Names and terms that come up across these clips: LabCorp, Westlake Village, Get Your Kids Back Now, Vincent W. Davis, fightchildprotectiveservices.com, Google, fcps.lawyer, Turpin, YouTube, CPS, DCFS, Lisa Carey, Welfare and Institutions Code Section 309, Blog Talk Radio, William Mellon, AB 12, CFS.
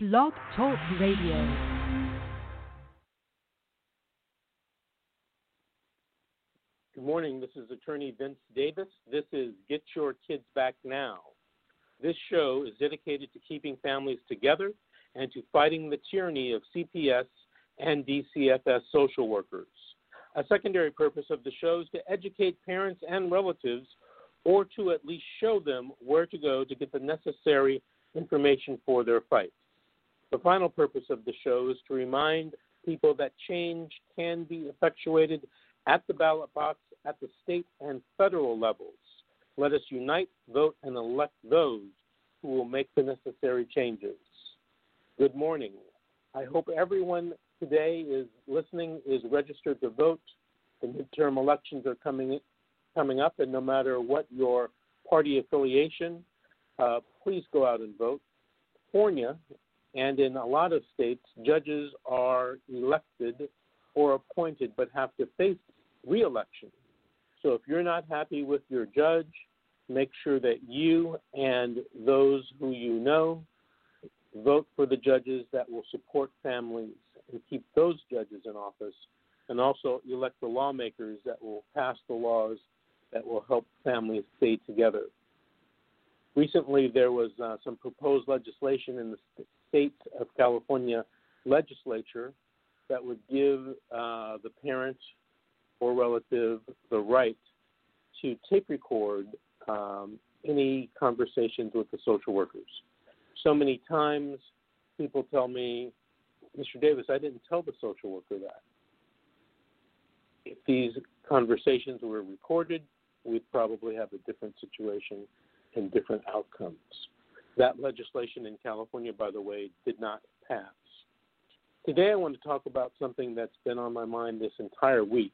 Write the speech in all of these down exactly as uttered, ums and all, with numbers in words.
Blog Talk Radio. Good morning, this is Attorney Vince Davis. This is Get Your Kids Back Now. This show is dedicated to keeping families together and to fighting the tyranny of C P S and D C F S social workers. A secondary purpose of the show is to educate parents and relatives, or to at least show them where to go to get the necessary information for their fight. The final purpose of the show is to remind people that change can be effectuated at the ballot box, at the state and federal levels. Let us unite, vote, and elect those who will make the necessary changes. Good morning. I hope everyone today is listening, is registered to vote. The midterm elections are coming, coming up, and no matter what your party affiliation, uh, please go out and vote. California, and in a lot of states, judges are elected or appointed but have to face re-election. So if you're not happy with your judge, make sure that you and those who you know vote for the judges that will support families and keep those judges in office, and also elect the lawmakers that will pass the laws that will help families stay together. Recently, there was uh, some proposed legislation in the state of California legislature that would give uh, the parents or relative the right to tape record um, any conversations with the social workers. So many times people tell me, Mister Davis, I didn't tell the social worker that. If these conversations were recorded, we'd probably have a different situation and different outcomes. That legislation in California, by the way, did not pass. Today I want to talk about something that's been on my mind this entire week,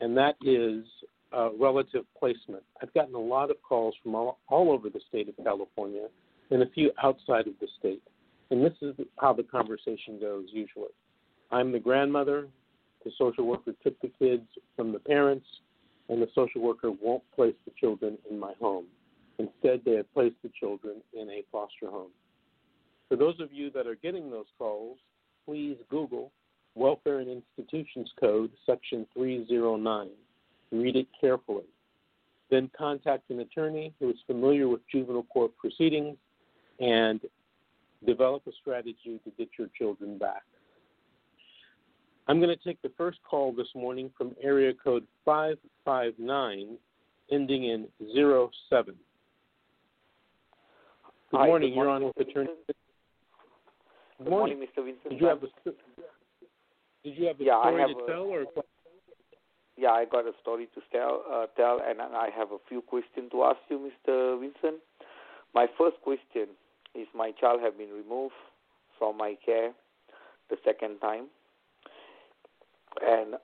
and that is uh, relative placement. I've gotten a lot of calls from all, all over the state of California and a few outside of the state. And this is how the conversation goes usually. I'm the grandmother. The social worker took the kids from the parents, and the social worker won't place the children in my home. Instead, they have placed the children in a foster home. For those of you that are getting those calls, please Google Welfare and Institutions Code Section three oh nine. Read it carefully. Then contact an attorney who is familiar with juvenile court proceedings and develop a strategy to get your children back. I'm going to take the first call this morning from area code five five nine, ending in zero seven. Good morning. Hi, good morning. You're on with Attorney. Good morning, Mister Vincent. Did you have a, did you have a yeah, story have to a, tell? Or? Yeah, I got a story to tell, uh, tell, and I have a few questions to ask you, Mister Vincent. My first question is, my child has been removed from my care the second time, and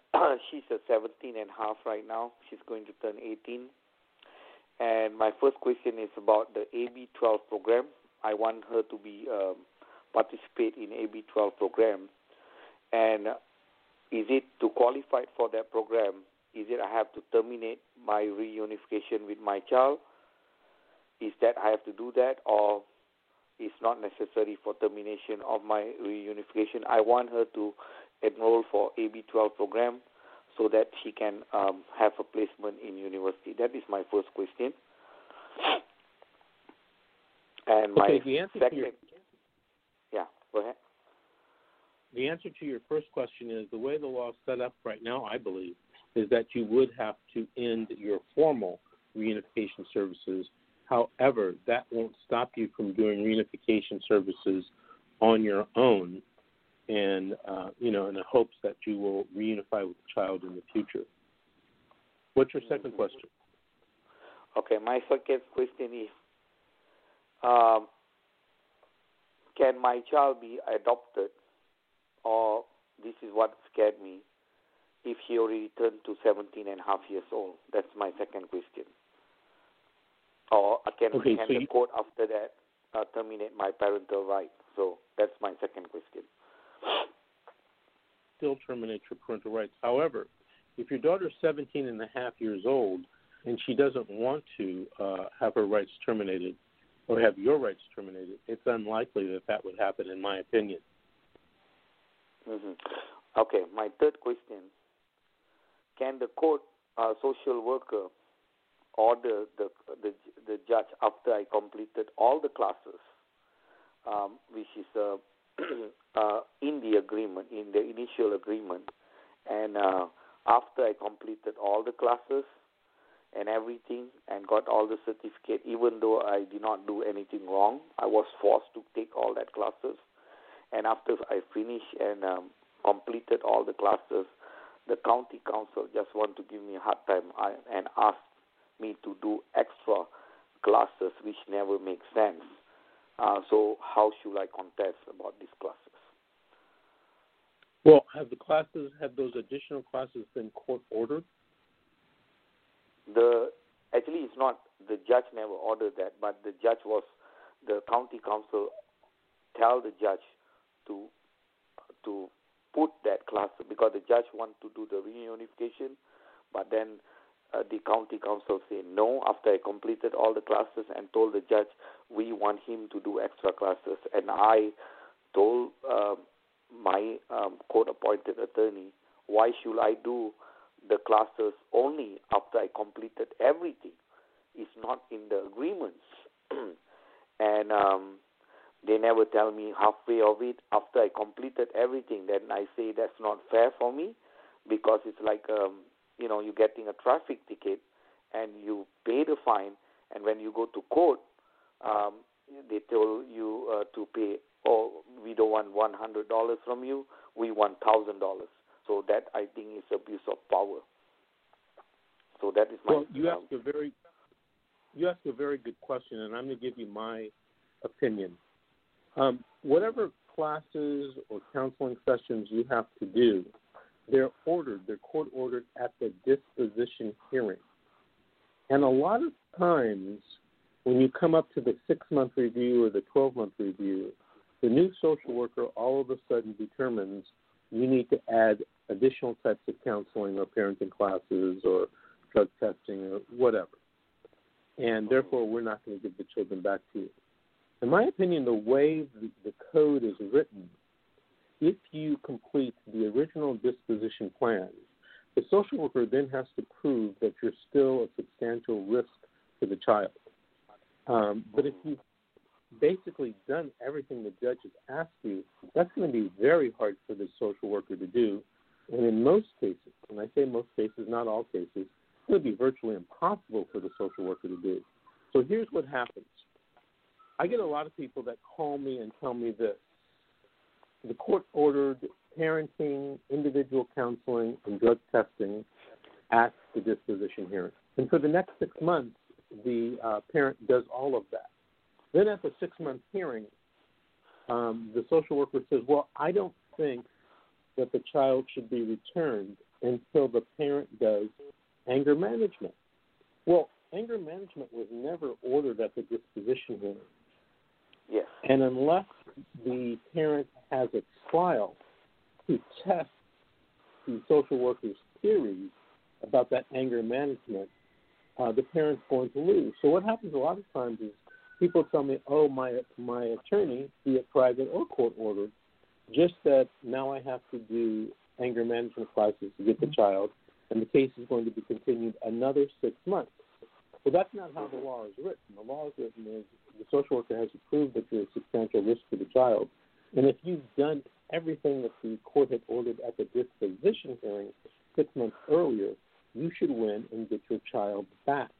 she's a seventeen and a half right now. She's going to turn eighteen. And my first question is about the A B twelve program. I want her to be um, participate in A B twelve program. And is it to qualify for that program? Is it I have to terminate my reunification with my child? Is that I have to do that, or it's not necessary for termination of my reunification? I want her to enroll for A B twelve program, so that she can um, have a placement in university. That is my first question. And my okay, the answer second, to your, yeah, go ahead. The answer to your first question is, the way the law is set up right now, I believe, is that you would have to end your formal reunification services. However, that won't stop you from doing reunification services on your own, and, uh, you know, in the hopes that you will reunify with the child in the future. What's your second mm-hmm. question? Okay, my second question is, um, can my child be adopted? Or this is what scared me, if he already turned to seventeen and a half years old. That's my second question. Or can, okay, can so the you... court after that uh, terminate my parental right? So that's my second question. Still terminate your parental rights. However, if your daughter is seventeen and a half years old and she doesn't want to uh, have her rights terminated, or have your rights terminated, it's unlikely that that would happen, in my opinion. Mm-hmm. Okay, my third question. Can the court or uh, social worker order the, the the judge after I completed all the classes, um, which is uh, uh, in the agreement, in the initial agreement, and uh, after I completed all the classes and everything and got all the certificate, even though I did not do anything wrong, I was forced to take all that classes. And after I finished and um, completed all the classes, the county council just want to give me a hard time and ask me to do extra classes, which never makes sense. Uh, so how should I contest about these classes? Well, have the classes, have those additional classes been court ordered? The actually, it's not, the judge never ordered that, but the judge was, the county council tell the judge to to put that class, because the judge wanted to do the reunification, but then uh, the county council said no after I completed all the classes and told the judge we want him to do extra classes. And I told uh, my um, court-appointed attorney, why should I do the classes only after I completed everything? It's not in the agreements. and um, they never tell me halfway of it. After I completed everything, then I say that's not fair for me, because it's like, um, you know, you're getting a traffic ticket and you pay the fine, and when you go to court, um, they tell you uh, to pay, oh, we don't want one hundred dollars from you, we want one thousand dollars. So that, I think, is abuse of power. So that is my... Well, you asked a very, you asked a very good question, and I'm going to give you my opinion. Um, whatever classes or counseling sessions you have to do, they're ordered, they're court ordered at the disposition hearing. And a lot of times when you come up to the six-month review or the twelve-month review, the new social worker all of a sudden determines you need to add additional types of counseling or parenting classes or drug testing or whatever. And therefore, we're not going to give the children back to you. In my opinion, the way the code is written, if you complete the original disposition plan, the social worker then has to prove that you're still a substantial risk to the child. Um, but if you've basically done everything the judge has asked you, that's going to be very hard for the social worker to do. And in most cases, and I say most cases, not all cases, it's going to be virtually impossible for the social worker to do. So here's what happens. I get a lot of people that call me and tell me this. The court ordered parenting, individual counseling, and drug testing at the disposition hearing. And for the next six months, the uh, parent does all of that. Then at the six-month hearing, um, the social worker says, well, I don't think that the child should be returned until the parent does anger management. Well, anger management was never ordered at the disposition hearing. Yes. And unless the parent has a trial to test the social worker's theories about that anger management, uh, the parent's going to lose. So what happens a lot of times is people tell me, oh, my my attorney, be it private or court-ordered, just that now I have to do anger management classes to get the child, and the case is going to be continued another six months. Well, that's not how the law is written. The law is written as the social worker has to prove that you're a substantial risk to the child. And if you've done everything that the court had ordered at the disposition hearing six months earlier, you should win and get your child back.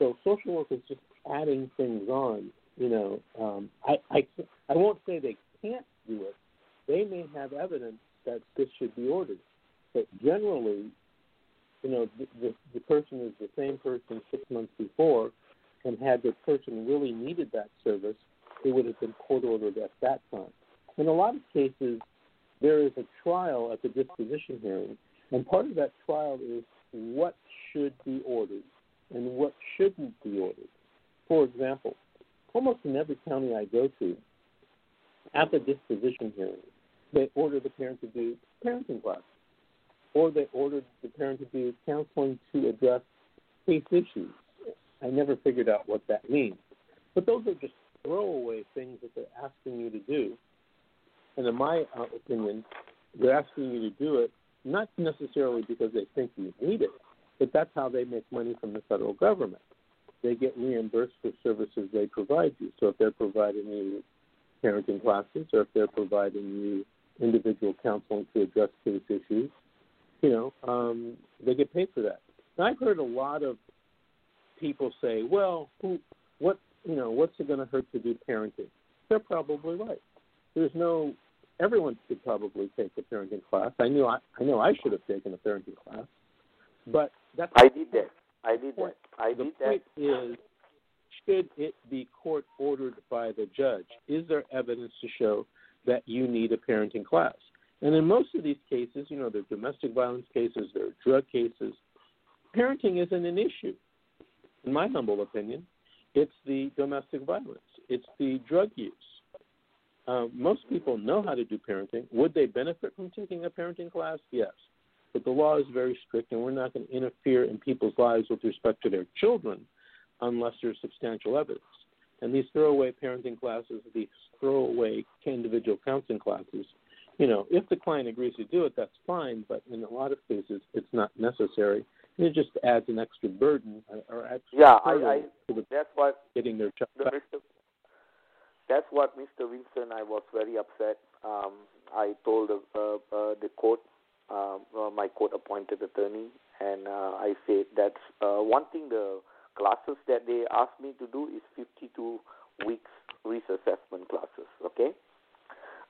So social workers just adding things on, you know, um, I, I, I won't say they can't do it. They may have evidence that this should be ordered. But generally, you know, the, the, the person is the same person six months before, and had the person really needed that service, it would have been court-ordered at that time. In a lot of cases, there is a trial at the disposition hearing, and part of that trial is what should be ordered and what shouldn't be ordered. For example, almost in every county I go to, at the disposition hearing, they order the parent to do parenting classes, or they ordered the parent to do counseling to address case issues. I never figured out what that means. But those are just throwaway things that they're asking you to do. And in my opinion, they're asking you to do it not necessarily because they think you need it, but that's how they make money from the federal government. They get reimbursed for services they provide you. So if they're providing you parenting classes or if they're providing you individual counseling to address case issues, you know, um, they get paid for that. And I've heard a lot of people say, well, who, what, you know, what's it going to hurt to do parenting? They're probably right. There's no, everyone should probably take a parenting class. I knew I, I know I should have taken a parenting class, but that's. I did that. I did that. I did that. The point is, should it be court ordered by the judge? Is there evidence to show that you need a parenting class? And in most of these cases, you know, they're domestic violence cases, they're drug cases. Parenting isn't an issue, in my humble opinion. It's the domestic violence. It's the drug use. Uh, most people know how to do parenting. Would they benefit from taking a parenting class? Yes. But the law is very strict, and we're not going to interfere in people's lives with respect to their children unless there's substantial evidence. And these throwaway parenting classes, these throwaway individual counseling classes, you know, if the client agrees to do it, that's fine, but in a lot of cases, it's not necessary. It just adds an extra burden or extra yeah, I, I, to the that's what, getting their child back. Mister, that's what Mister Vincent, I was very upset. Um, I told uh, uh, the court, Uh, my court-appointed attorney, and uh, I said that's uh, one thing the classes that they asked me to do is fifty-two weeks risk assessment classes, okay?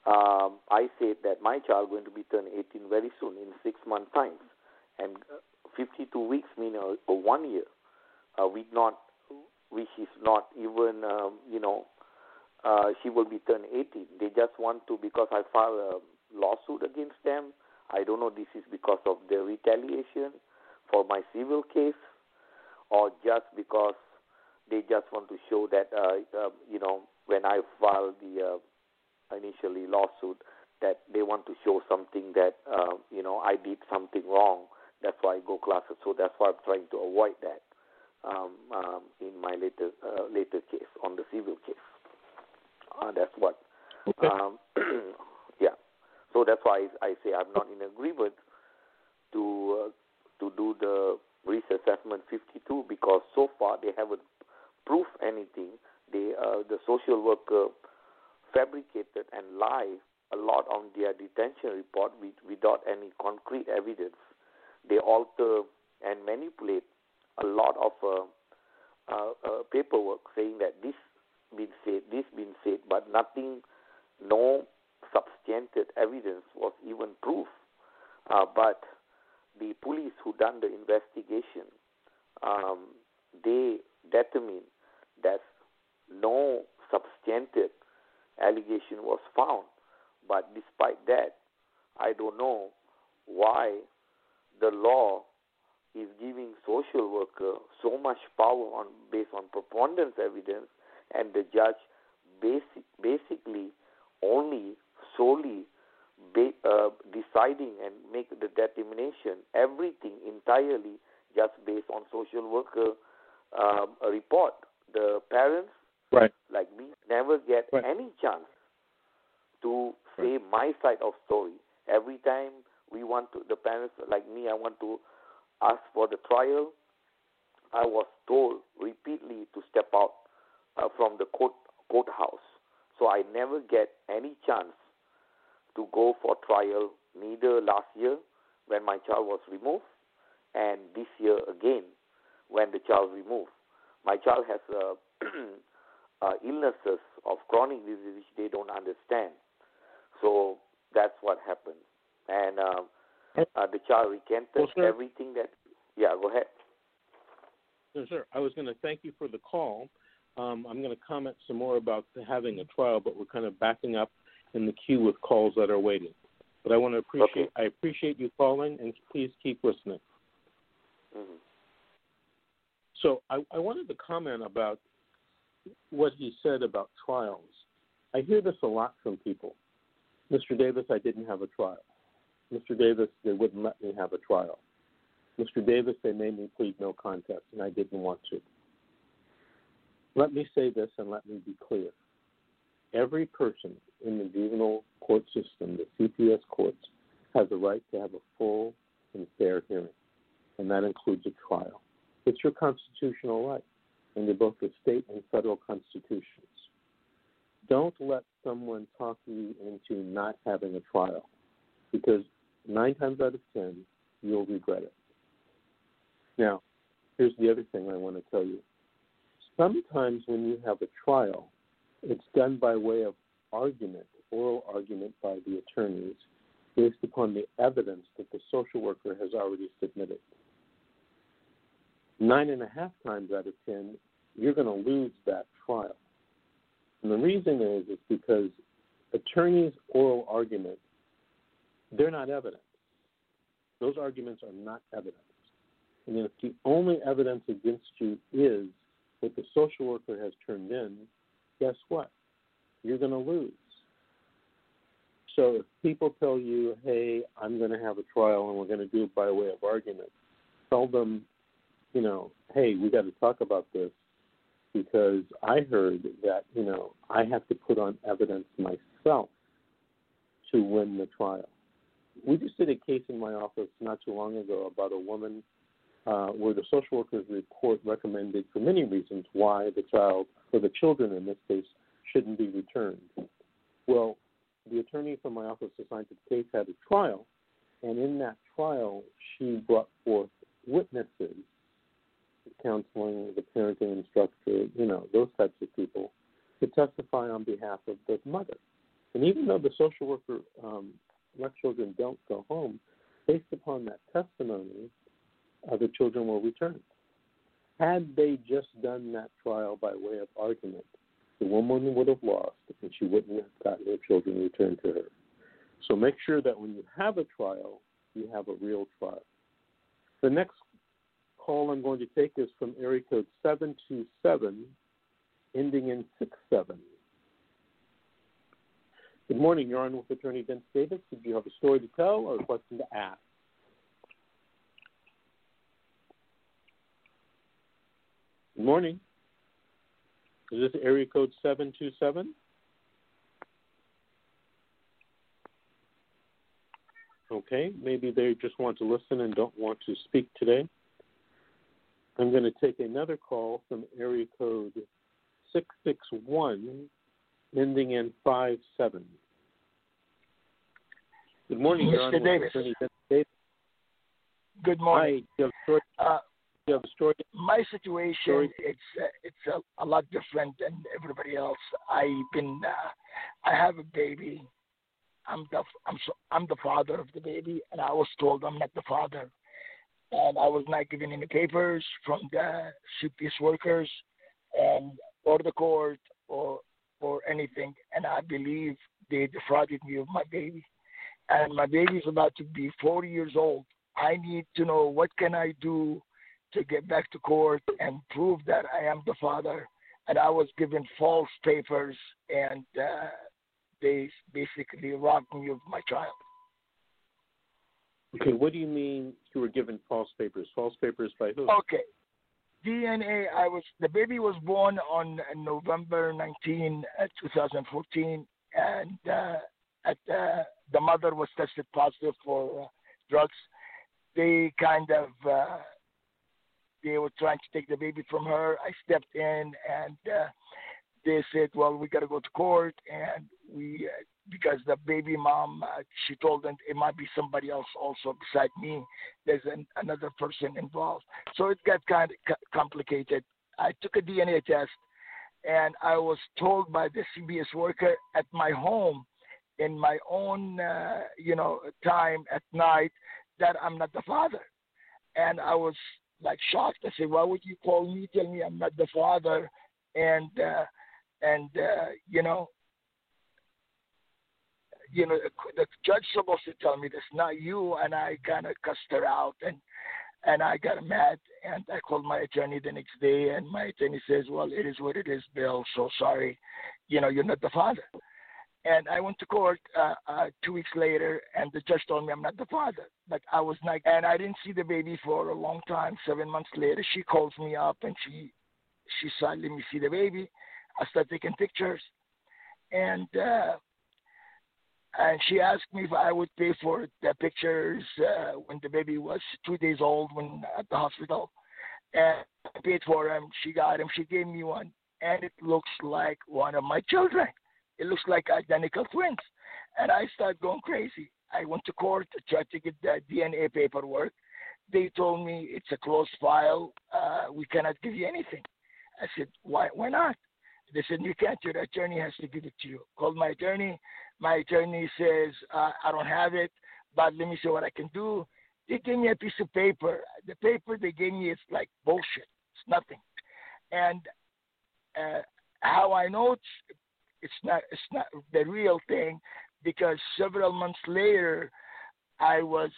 Um, I said that my child going to be turned eighteen very soon in six months times, and fifty-two weeks mean a, a one year, uh, we not, which is not even, um, you know, uh, she will be turned eighteen. They just want to, because I filed a lawsuit against them, I don't know this is because of the retaliation for my civil case or just because they just want to show that, uh, uh, you know, when I filed the uh, initially lawsuit that they want to show something that, uh, you know, I did something wrong. That's why I go classes. So that's why I'm trying to avoid that um, um, in my later uh, later case, on the civil case. Uh, that's what. Okay. Um, yeah. So that's why I say I'm not in agreement to uh, to do the risk assessment fifty-two because so far they haven't proved anything. They uh, the social worker fabricated and lied a lot on their detention report with, without any concrete evidence. They alter and manipulate a lot of uh, uh, uh, paperwork saying that this been said, this been said, but nothing, no. Substantiated evidence was even proof, uh, but the police who done the investigation, um, they determined that no substantiated allegation was found. But despite that, I don't know why the law is giving social worker so much power on based on preponderance evidence, and the judge basic, basically only solely be, uh, deciding and make the determination, everything entirely just based on social worker uh, report. The parents, right. like me, never get right. any chance to say right. my side of story. Every time we want to, the parents like me, I want to ask for the trial. I was told repeatedly to step out uh, from the court courthouse. So I never get any chance to go for trial, neither last year when my child was removed and this year again when the child removed. My child has uh, uh, illnesses of chronic disease which they don't understand. So that's what happened. And uh, uh, the child recanted well, everything that – yeah, go ahead. No, sir, I was going to thank you for the call. Um, I'm going to comment some more about having a trial, but we're kind of backing up in the queue with calls that are waiting. But I want to appreciate okay. I appreciate you calling, and please keep listening. Mm-hmm. So I, I wanted to comment about what he said about trials. I hear this a lot from people. Mister Davis, I didn't have a trial. Mister Davis, they wouldn't let me have a trial. Mister Davis, they made me plead no contest, and I didn't want to. Let me say this and let me be clear. Every person in the juvenile court system, the C P S courts, has the right to have a full and fair hearing, and that includes a trial. It's your constitutional right under both the state and federal constitutions. Don't let someone talk you into not having a trial, because nine times out of ten, you'll regret it. Now, here's the other thing I want to tell you. Sometimes when you have a trial, it's done by way of argument, oral argument by the attorneys, based upon the evidence that the social worker has already submitted. Nine and a half times out of ten, you're going to lose that trial. And the reason is is because attorneys' oral arguments, they're not evidence. Those arguments are not evidence. And if the only evidence against you is what the social worker has turned in, guess what? You're going to lose. So if people tell you, hey, I'm going to have a trial and we're going to do it by way of argument, tell them, you know, hey, we got to talk about this because I heard that, you know, I have to put on evidence myself to win the trial. We just did a case in my office not too long ago about a woman uh, where the social worker's report recommended for many reasons why the child, or the children in this case, shouldn't be returned. Well, the attorney from my office assigned to the case had a trial, and in that trial, she brought forth witnesses, the counseling, the parenting instructor, you know, those types of people, to testify on behalf of the mother. And even though the social worker um, let children don't go home, based upon that testimony, uh, the children were returned. Had they just done that trial by way of argument, the woman would have lost and she wouldn't have gotten her children returned to her. So make sure that when you have a trial, you have a real trial. The next call I'm going to take is from area code seven two seven, ending in six seven. Good morning. You're on with Attorney Vince Davis. Did you have a story to tell or a question to ask? Good morning. Is this area code seven two seven? Okay, maybe they just want to listen and don't want to speak today. I'm going to take another call from area code six six one, ending in five seven. Good morning, Mister Davis. Davis. Good morning. Hi, uh, you have a story? My situation, story? it's uh, it's a, a lot different than everybody else. I've been, uh, I have a baby. I'm the I'm so, I'm the father of the baby, and I was told I'm not the father, and I was not given any papers from the C P S workers, and or the court or or anything. And I believe they defrauded me of my baby, and my baby is about to be forty years old. I need to know what can I do to get back to court and prove that I am the father. And I was given false papers, and uh, they basically robbed me of my child. Okay, what do you mean you were given false papers? False papers by who? Okay, D N A, I was, the baby was born on November nineteenth, two thousand fourteen, and uh, at, uh, the mother was tested positive for uh, drugs. They kind of... Uh, They were trying to take the baby from her. I stepped in, and uh, they said, well, we got to go to court. And we, uh, because the baby mom, uh, she told them it might be somebody else also beside me. There's an, another person involved. So it got kind of c- complicated. I took a D N A test, and I was told by the C B S worker at my home, in my own uh, you know, time at night, that I'm not the father. And I was like shocked. I said, why would you call me, tell me I'm not the father? And, uh, and uh, you know, you know, the judge supposed to tell me this, not you. And I kind of cussed her out, and, and I got mad, and I called my attorney the next day, and my attorney says, well, it is what it is, Bill. So sorry, you know, you're not the father. And I went to court uh, uh, two weeks later, and the judge told me I'm not the father. But I was not, and I didn't see the baby for a long time. Seven months later, she calls me up, and she she saw, let me see the baby. I started taking pictures. And uh, and she asked me if I would pay for the pictures uh, when the baby was two days old when at the hospital. And I paid for him. She got him. She gave me one. And it looks like one of my children. It looks like identical twins. And I started going crazy. I went to court to try to get the D N A paperwork. They told me it's a closed file. Uh, we cannot give you anything. I said, why, why not? They said, you can't. Your attorney has to give it to you. Called my attorney. My attorney says, uh, I don't have it, but let me see what I can do. They gave me a piece of paper. The paper they gave me is like bullshit. It's nothing. And uh, how I know it's, it's not it's not the real thing, because several months later, I was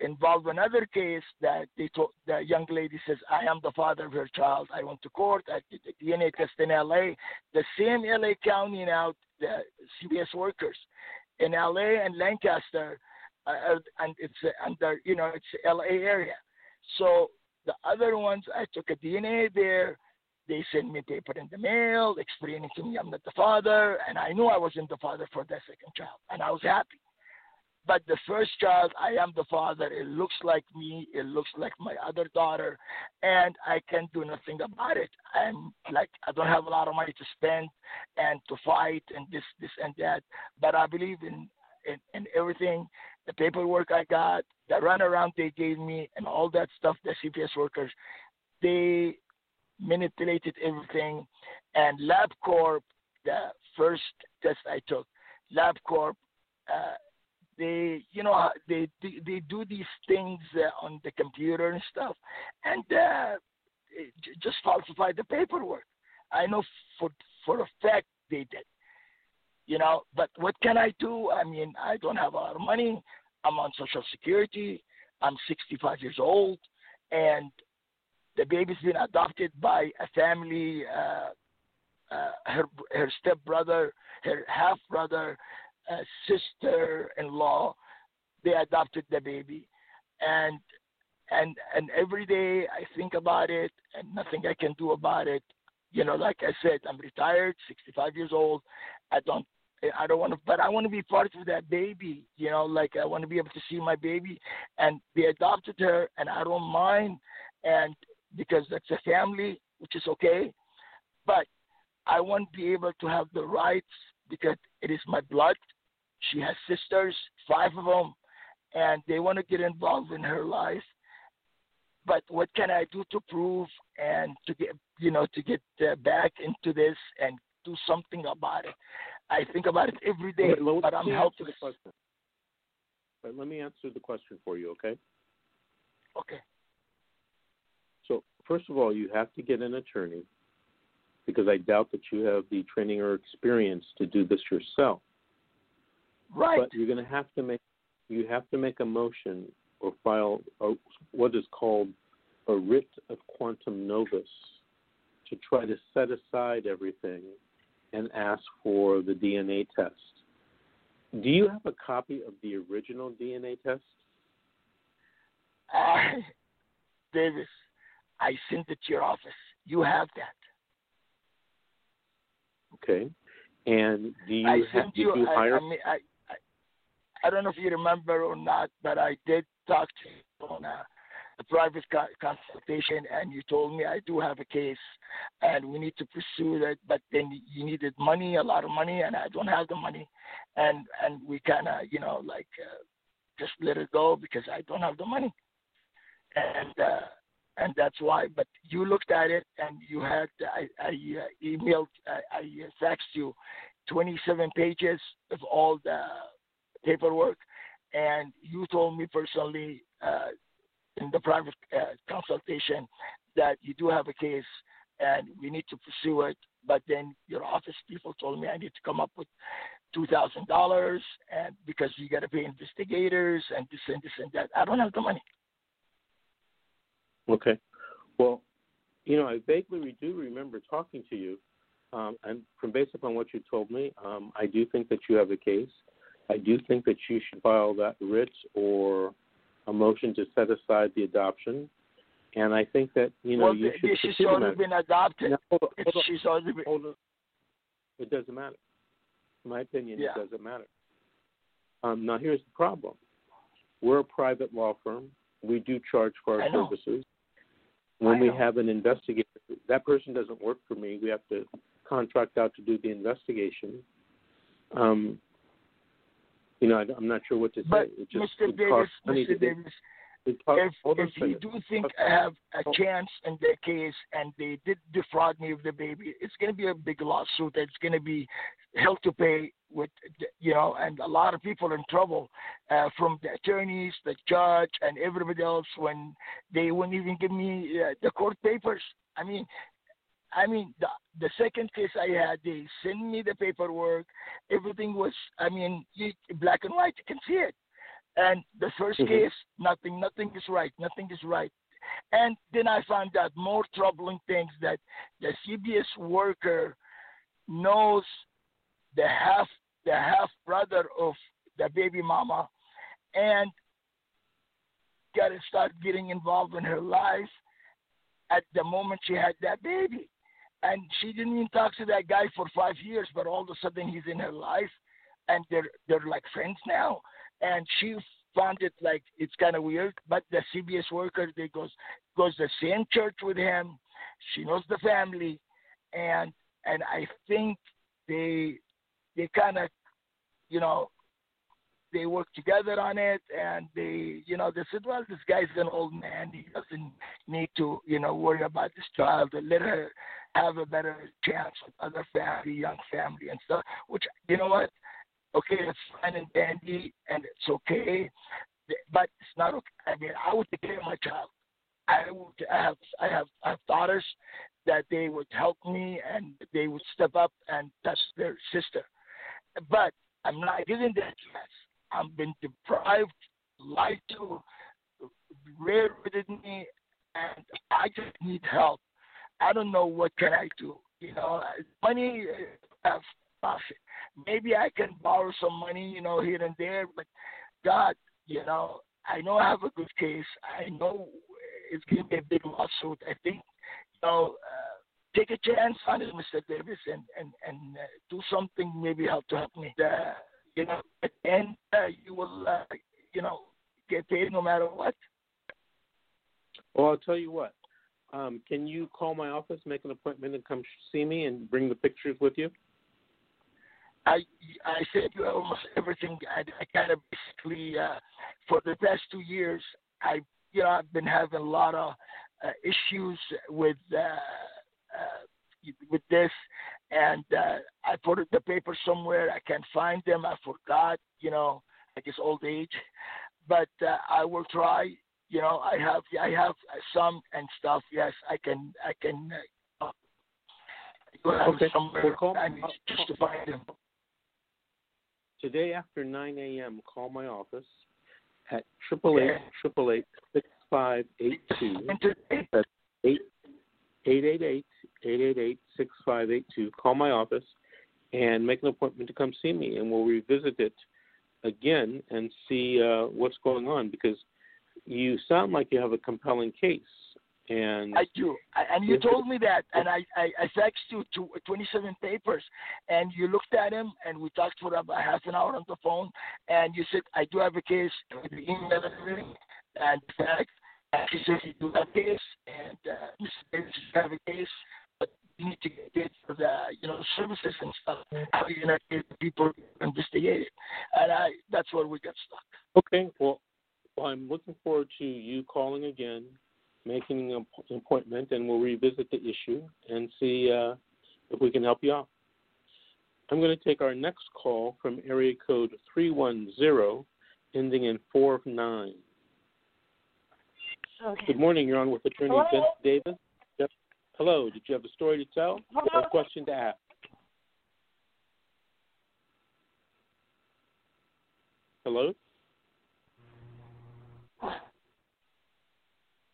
involved in another case that they told, the young lady says, I am the father of her child. I went to court. I did the D N A test in L A. The same L A county now, the C P S workers in L A and Lancaster, uh, and it's under, you know, it's L A area. So the other ones, I took a D N A there. They sent me paper in the mail explaining to me I'm not the father, and I knew I wasn't the father for the second child, and I was happy. But the first child, I am the father. It looks like me. It looks like my other daughter, and I can't do nothing about it. I'm like, I don't have a lot of money to spend and to fight and this, this and that. But I believe in, in, in everything, the paperwork I got, the runaround they gave me, and all that stuff, the C P S workers, they manipulated everything. And LabCorp, the first test I took, LabCorp, uh, They, you know, they, they they do these things uh, on the computer and stuff, and uh, j- just falsify the paperwork. I know for for a fact they did, you know. But what can I do? I mean, I don't have a lot of money. I'm on Social Security. I'm sixty-five years old, and the baby's been adopted by a family. Uh, uh, her her stepbrother, her half brother. Uh, sister-in-law, they adopted the baby, and and and every day I think about it, and nothing I can do about it. You know, like I said, I'm retired, sixty-five years old. I don't, I don't want to, but I want to be part of that baby. You know, like I want to be able to see my baby, and they adopted her, and I don't mind, and because that's a family, which is okay, but I won't be able to have the rights because it is my blood. She has sisters, five of them, and they want to get involved in her life. But what can I do to prove and to get, you know, to get back into this and do something about it? I think about it every day, Wait, but I'm helpless. Right, let me answer the question for you, okay? Okay. So first of all, you have to get an attorney, because I doubt that you have the training or experience to do this yourself. Right. But you're going to have to make you have to make a motion or file a, what is called a writ of quantum novus to try to set aside everything and ask for the D N A test. Do you have a copy of the original D N A test? Uh, Davis, I sent it to your office. You have that. Okay, and do you I have you, you I, hire? I, mean, I, I I don't know if you remember or not, but I did talk to you on a, a private co- consultation, and you told me I do have a case, and we need to pursue that. But then you needed money, a lot of money, and I don't have the money, and and we kind of, you know, like uh, just let it go because I don't have the money, and. Uh, And that's why. But you looked at it, and you had I, I uh, emailed, I, I faxed you twenty-seven pages of all the paperwork, and you told me personally uh, in the private uh, consultation that you do have a case, and we need to pursue it. But then your office people told me I need to come up with two thousand dollars, and because you got to pay investigators and this and this and that. I don't have the money. Okay. Well, you know, I vaguely do remember talking to you, um, and from based upon what you told me, um, I do think that you have a case. I do think that you should file that writ or a motion to set aside the adoption. And I think that, you know, well, you should... she's already been adopted. Now, hold on, hold on. She's already been... Hold on. It doesn't matter. In my opinion, yeah. It doesn't matter. Um, now, here's the problem. We're a private law firm. We do charge for our I services. Know. When I we know. have an investigator, that person doesn't work for me. We have to contract out to do the investigation. Um, you know, I, I'm not sure what to but say. It just, Mister Davis, Mister Davis... If, if you do think I have a chance in their case and they did defraud me of the baby, it's going to be a big lawsuit. It's going to be hell to pay with, you know, and a lot of people in trouble uh, from the attorneys, the judge, and everybody else when they wouldn't even give me uh, the court papers. I mean, I mean, the, the second case I had, they sent me the paperwork. Everything was, I mean, you, black and white. You can see it. And the first mm-hmm. case, nothing, nothing is right, nothing is right. And then I found out more troubling things that the C B S worker knows the half, the half brother of the baby mama, and got to start getting involved in her life at the moment she had that baby, and she didn't even talk to that guy for five years. But all of a sudden, he's in her life, and they're they're like friends now. And she found it like it's kind of weird, but the C B S worker, they goes goes the same church with him. She knows the family, and and I think they they kind of, you know, they work together on it, and they, you know, they said, well, this guy's an old man. He doesn't need to, you know, worry about this child. Let her have a better chance with other family, young family, and stuff. Which, you know what? Okay, it's fine and dandy, and it's okay, but it's not okay. I mean, I would take care of my child. I would. I have. I have. I have daughters that they would help me, and they would step up and touch their sister. But I'm not given that chance. I've been deprived, lied to, rear-ended me, and I just need help. I don't know what can I do. You know, money. I've, Maybe I can borrow some money, you know, here and there, but God, you know, I know I have a good case. I know it's going to be a big lawsuit. I think, you know, uh, take a chance on it, Mister Davis, and, and, and uh, do something maybe help to help me. Uh, you know, at the end, uh, you will, uh, you know, get paid no matter what. Well, I'll tell you what. Um, can you call my office, make an appointment, and come see me and bring the pictures with you? I I said almost everything. I, I kind of basically uh, for the past two years, I you know I've been having a lot of uh, issues with uh, uh, with this, and uh, I put the papers somewhere. I can't find them. I forgot. You know, I guess old age, but uh, I will try. You know, I have I have some and stuff. Yes, I can I can uh, go okay. somewhere. We'll I need just to find them. Today after nine a.m., call my office at eight eight eight, eight eight eight, six five eight two. That's eight eight eight, eight eight eight, six five eight two. Call my office and make an appointment to come see me, and we'll revisit it again and see uh, what's going on, because you sound like you have a compelling case. And I do. And you told me that, and I, I, I faxed you to twenty-seven papers, and you looked at them, and we talked for about half an hour on the phone, and you said, I do have a case, with the email and everything, and fax, and she said, you do have a case, and uh, Mister Davis, you have a case, but you need to get paid for the, you know, services and stuff. How are you going to get people investigated? And I, that's where we got stuck. Okay, well, I'm looking forward to you calling again, making an appointment, and we'll revisit the issue and see uh, if we can help you out. I'm going to take our next call from area code three one zero, ending in four nine. Okay. Good morning. You're on with Attorney Vincent Davis. Yep. Hello. Did you have a story to tell Hello. or a question to ask? Hello?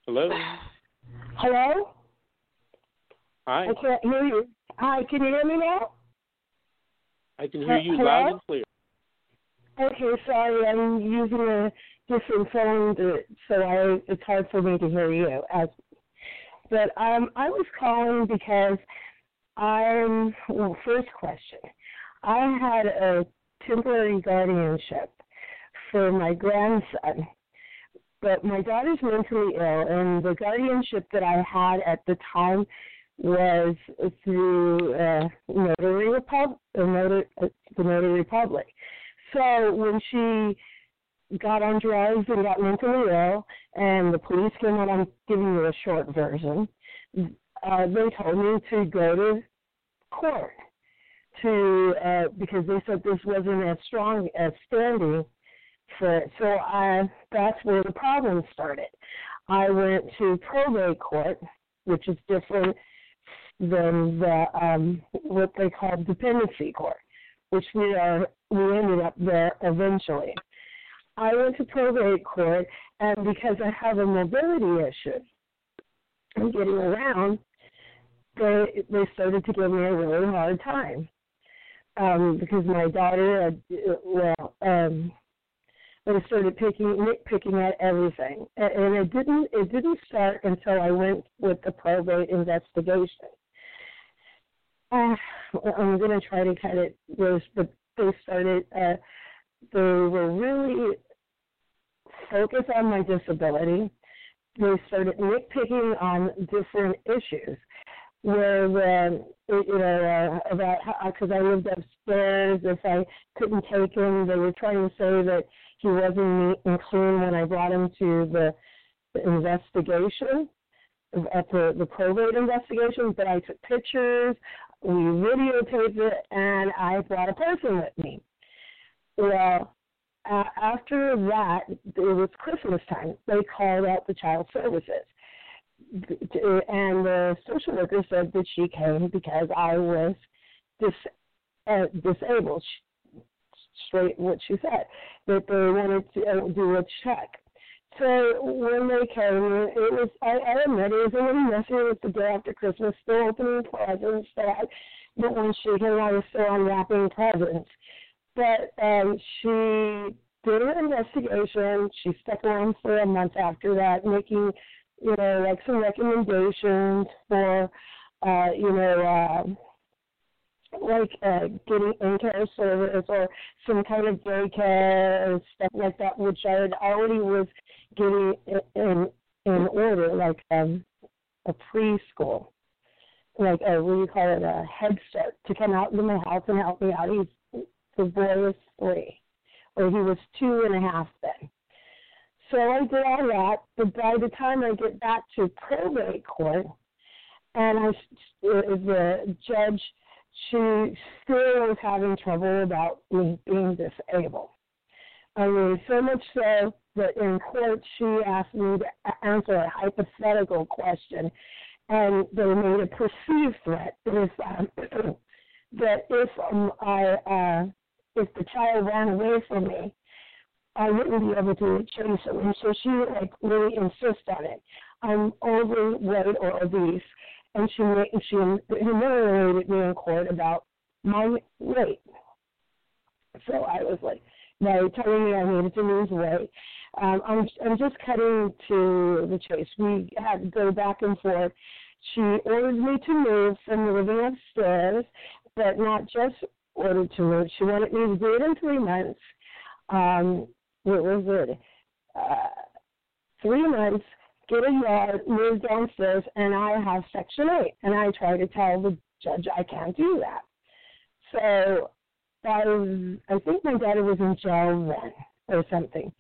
Hello? Hello? Hi. I can't hear you. Hi, can you hear me now? I can hear you Hello? loud and clear. Okay, sorry, I'm using a different phone, to, so I, it's hard for me to hear you. As But um, I was calling because I'm, well, first question. I had a temporary guardianship for my grandson, but my daughter's mentally ill, and the guardianship that I had at the time was through uh, Notary Repub- uh, Notar- uh, the Notary Public. So when she got on drugs and got mentally ill, and the police came out, I'm giving you a short version, uh, they told me to go to court to uh, because they said this wasn't as strong as standing for it. So I, that's where the problem started. I went to probate court, which is different than the um, what they call dependency court, which we are we ended up there eventually. I went to probate court, and because I have a mobility issue, I'm getting around. They they started to give me a really hard time um, because my daughter, uh, well, um, they started picking nitpicking at everything, and it didn't it didn't start until I went with the probate investigation. Uh, I'm going to try to cut it loose, but they started. Uh, they were really focused on my disability. They started nitpicking on different issues. Where the, you know, uh, about how, because I lived upstairs, if I couldn't take him, they were trying to say that he wasn't neat and clean when I brought him to the, the investigation, at the, the probate investigation, but I took pictures, we videotaped it, and I brought a person with me. Well, uh, after that, it was Christmas time. They called out the child services. And the social worker said that she came because I was dis- uh, disabled, she, straight what she said, that they wanted to uh, do a check. So when they came, it was, I, I admit, it was a little messy. It was the day after Christmas, still opening presents, but no one shaking, I was still unwrapping presents. But um, she did an investigation. She stuck around for a month after that, making you know, like some recommendations for, uh, you know, uh, like uh, getting in-care service or some kind of daycare and stuff like that, which I had already was getting in in order, like um, a preschool, like a, what do you call it, a head start, to come out into my house and help me out. He's, the boy was three, or he was two and a half then. So I did all that, but by the time I get back to probate court, and I, the judge, she still was having trouble about me being disabled. I mean, so much so that in court she asked me to answer a hypothetical question, and they made a perceived threat if, um, that if um, I, uh, if the child ran away from me, I wouldn't be able to chase him. And so she would, like, really insist on it. I'm overweight or obese, and she she humiliated me in court about my weight. So I was like, no, telling me I needed to lose weight. Um, I'm I'm just cutting to the chase. We had to go back and forth. She ordered me to move from the living upstairs, but not just ordered to move. She wanted me to do it in three months. Um, It was good. Uh, three months, get a yard, move downstairs, and I have Section eight. And I try to tell the judge I can't do that. So that was, I think my daughter was in jail then or something.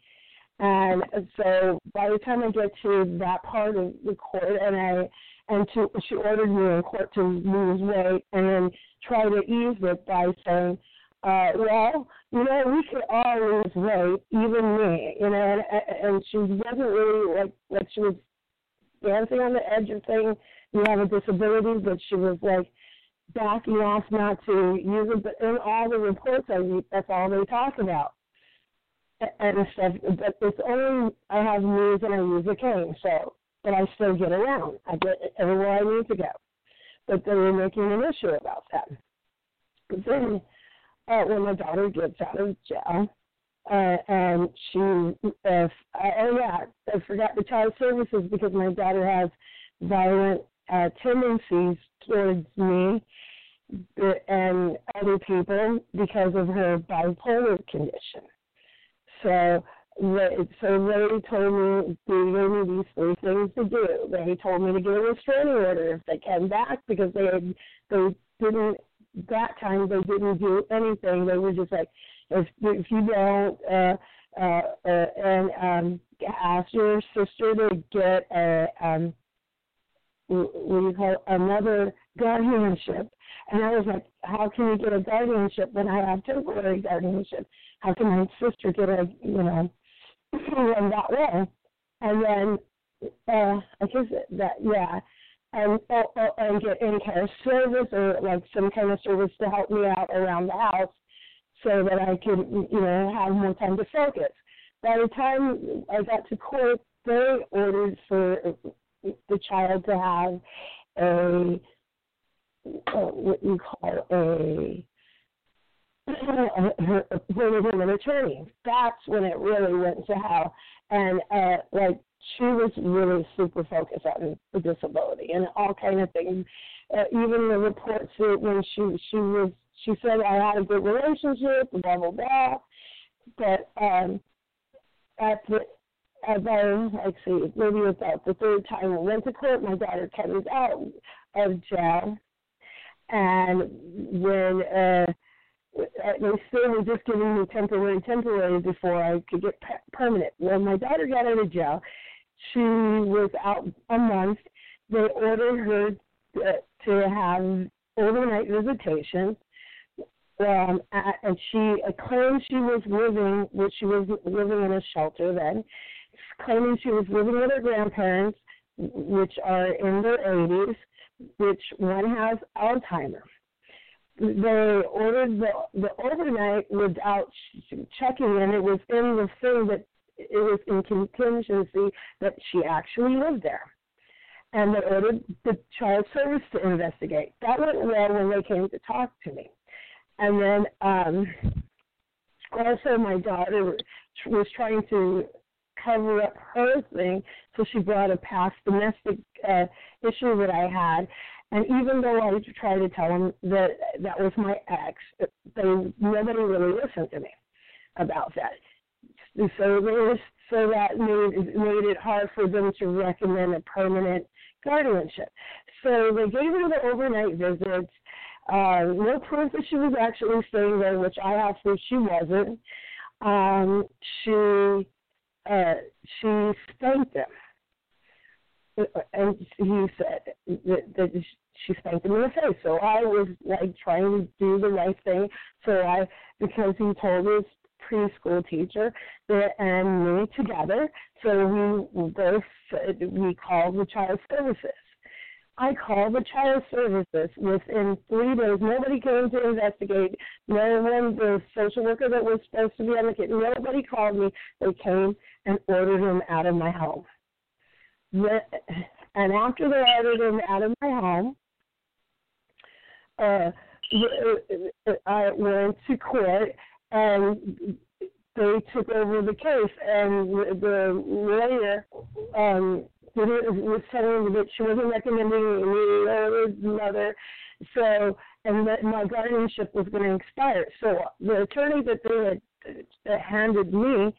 And so by the time I get to that part of the court, and I and to, she ordered me in court to lose weight and then try to ease it by saying, Uh, well, you know, we could all lose weight, even me, you know, and, and she wasn't really, like, like she was dancing on the edge of saying you have a disability, but she was, like, backing off not to use it. But in all the reports I read, that's all they talk about and stuff. But it's only I have news and I use a cane, so, but I still get around. I get everywhere I need to go. But they were making an issue about that. But then, Uh, when my daughter gets out of jail, uh, and she, uh, I, oh yeah, I forgot the child services because my daughter has violent uh, tendencies towards me and other people because of her bipolar condition. So they, so they told me, they gave me these three things to do. They told me to get a restraining order if they came back because they had, they didn't, that time they didn't do anything. They were just like, if, if you don't, uh, uh, uh, and um, ask your sister to get a, um, what do you call it, another guardianship. And I was like, how can you get a guardianship when I have temporary guardianship? How can my sister get a, you know, in that way? And then, uh, I guess that, yeah, and, oh, oh, and get in care of service or like some kind of service to help me out around the house so that I could, you know, have more time to focus. By the time I got to court, they ordered for the child to have a, Uh, what you call a, appointed him an attorney. That's when it really went to hell. And, uh, like, she was really super focused on the disability and all kind of things. Uh, even the reports that when she, she was, she said, I had a good relationship, blah, blah, blah. But um, at the, about, let's see, maybe about the third time we went to court, my daughter comes out of jail. And when uh, they still were just giving me temporary, temporary before I could get pe- permanent. When my daughter got out of jail, she was out a month. They ordered her to, to have overnight visitation, um, and she claimed she was living, which she was living in a shelter then, claiming she was living with her grandparents, which are in their eighties. Which one has Alzheimer's. They ordered the, the overnight without checking, and it was in the thing that it was in contingency that she actually lived there. And they ordered the child service to investigate. That went well when they came to talk to me. And then um, also my daughter was trying to cover up her thing, so she brought a past domestic uh, issue that I had, and even though I tried to tell them that that was my ex, they nobody really listened to me about that. So they were, so that made made it hard for them to recommend a permanent guardianship. So they gave her the overnight visits. Uh, no proof that she was actually staying there, which I have proof she wasn't. Um, she. Uh, she spanked him, and he said that, that she spanked him in the face. So I was like trying to do the right thing. So I, because he told his preschool teacher that and me together, so we both said we called the child services. I called the child services within three days. Nobody came to investigate. No one, the social worker that was supposed to be on the kid, nobody called me. They came and ordered him out of my home. And after they ordered him out of my home, uh, I went to court, and they took over the case. And the lawyer um, was telling me that she wasn't recommending me or his mother, so, and that my guardianship was going to expire. So the attorney that they had that handed me,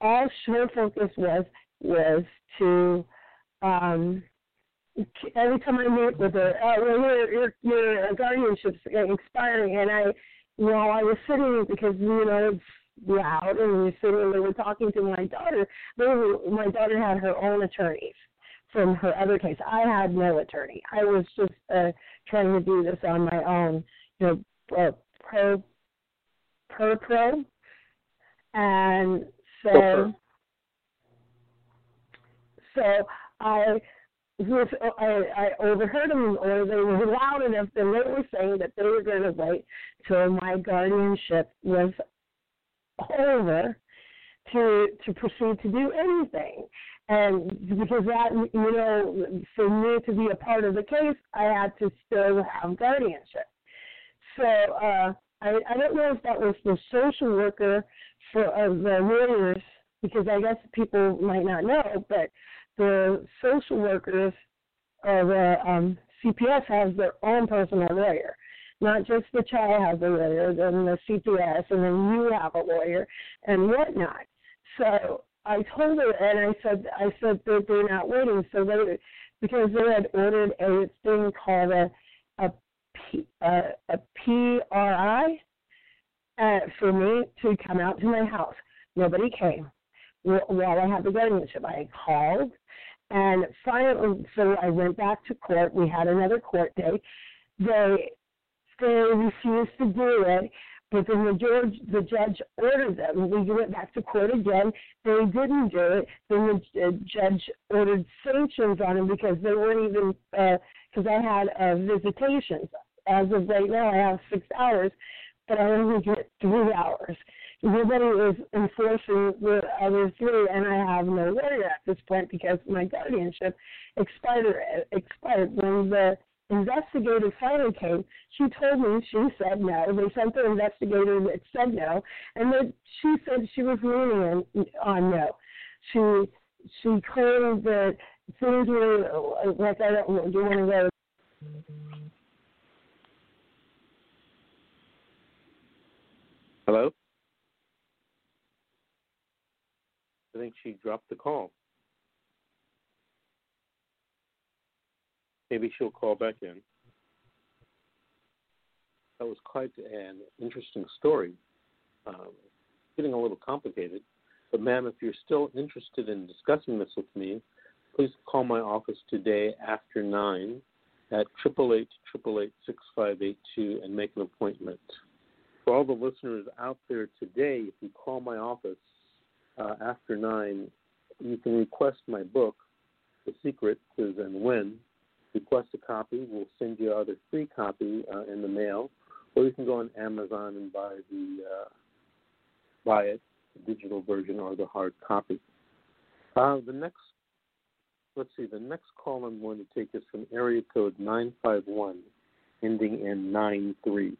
all her focus was was to, um, every time I meet with her, oh, well, your, your, your guardianship's expiring. And I, while I was sitting, because, you know, it's loud, and we sitting, they were talking to my daughter. They were, my daughter had her own attorneys from her other case. I had no attorney. I was just uh, trying to do this on my own, you know, uh, pro, pro, pro, and so, okay. so I. Was, I, I overheard them, or they were loud enough that they were saying that they were going to wait till my guardianship was over to to proceed to do anything. And because that, you know, for me to be a part of the case, I had to still have guardianship. So uh, I, I don't know if that was the social worker for uh, the lawyers, because I guess people might not know, but the social workers or where um, C P S has their own personal lawyer. Not just the child has a lawyer, then the C P S, and then you have a lawyer and whatnot. So I told her, and I said, I said that they're not waiting. So they, because they had ordered a thing called a a, P, a, a P R I uh, for me to come out to my house. Nobody came while I had the guardianship. I called, and finally, so I went back to court. We had another court day. They They refused to do it, but then the judge, the judge ordered them. We went back to court again. They didn't do it. Then the uh, judge ordered sanctions on them because they weren't even, because uh, I had uh, visitations. As of right now, I have six hours, but I only get three hours. Nobody is enforcing the other three, and I have no lawyer at this point because my guardianship expired, expired when the investigator finally came. She told me she said no. They sent the investigator that said no, and then she said she was leaning on no. She she claimed that things were like I don't do you want to go. Hello. I think she dropped the call. Maybe she'll call back in. That was quite an interesting story. Um, getting a little complicated. But, ma'am, if you're still interested in discussing this with me, please call my office today after nine at eight eight eight, eight eight eight, six five eight two and make an appointment. For all the listeners out there today, if you call my office uh, after nine, you can request my book, The Secret Is and When. Request a copy. We'll send you either free copy uh, in the mail, or you can go on Amazon and buy the uh, buy it, the digital version or the hard copy. Uh, the next, let's see, the next call I'm going to take is from area code nine five one, ending in nine three.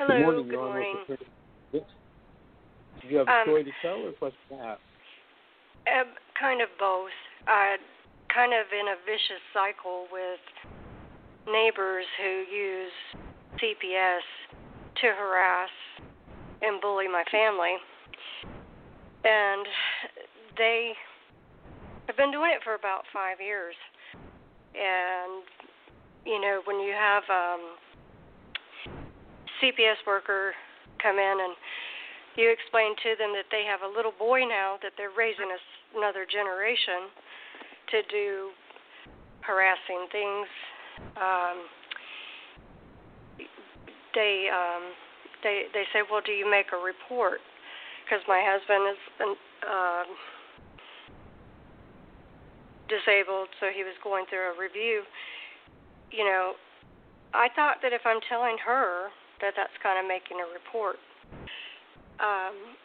Hello. Good morning. Good morning. Do you have a um, story to tell or questions to ask? Um, kind of both. Uh, kind of in a vicious cycle with neighbors who use C P S to harass and bully my family. And they have been doing it for about five years. And, you know, when you have um, C P S worker come in and you explain to them that they have a little boy now that they're raising another generation to do harassing things. Um, they um, they they say, well, do you make a report? Because my husband is an, um, disabled, so he was going through a review. You know, I thought that if I'm telling her that that's kind of making a report. Um,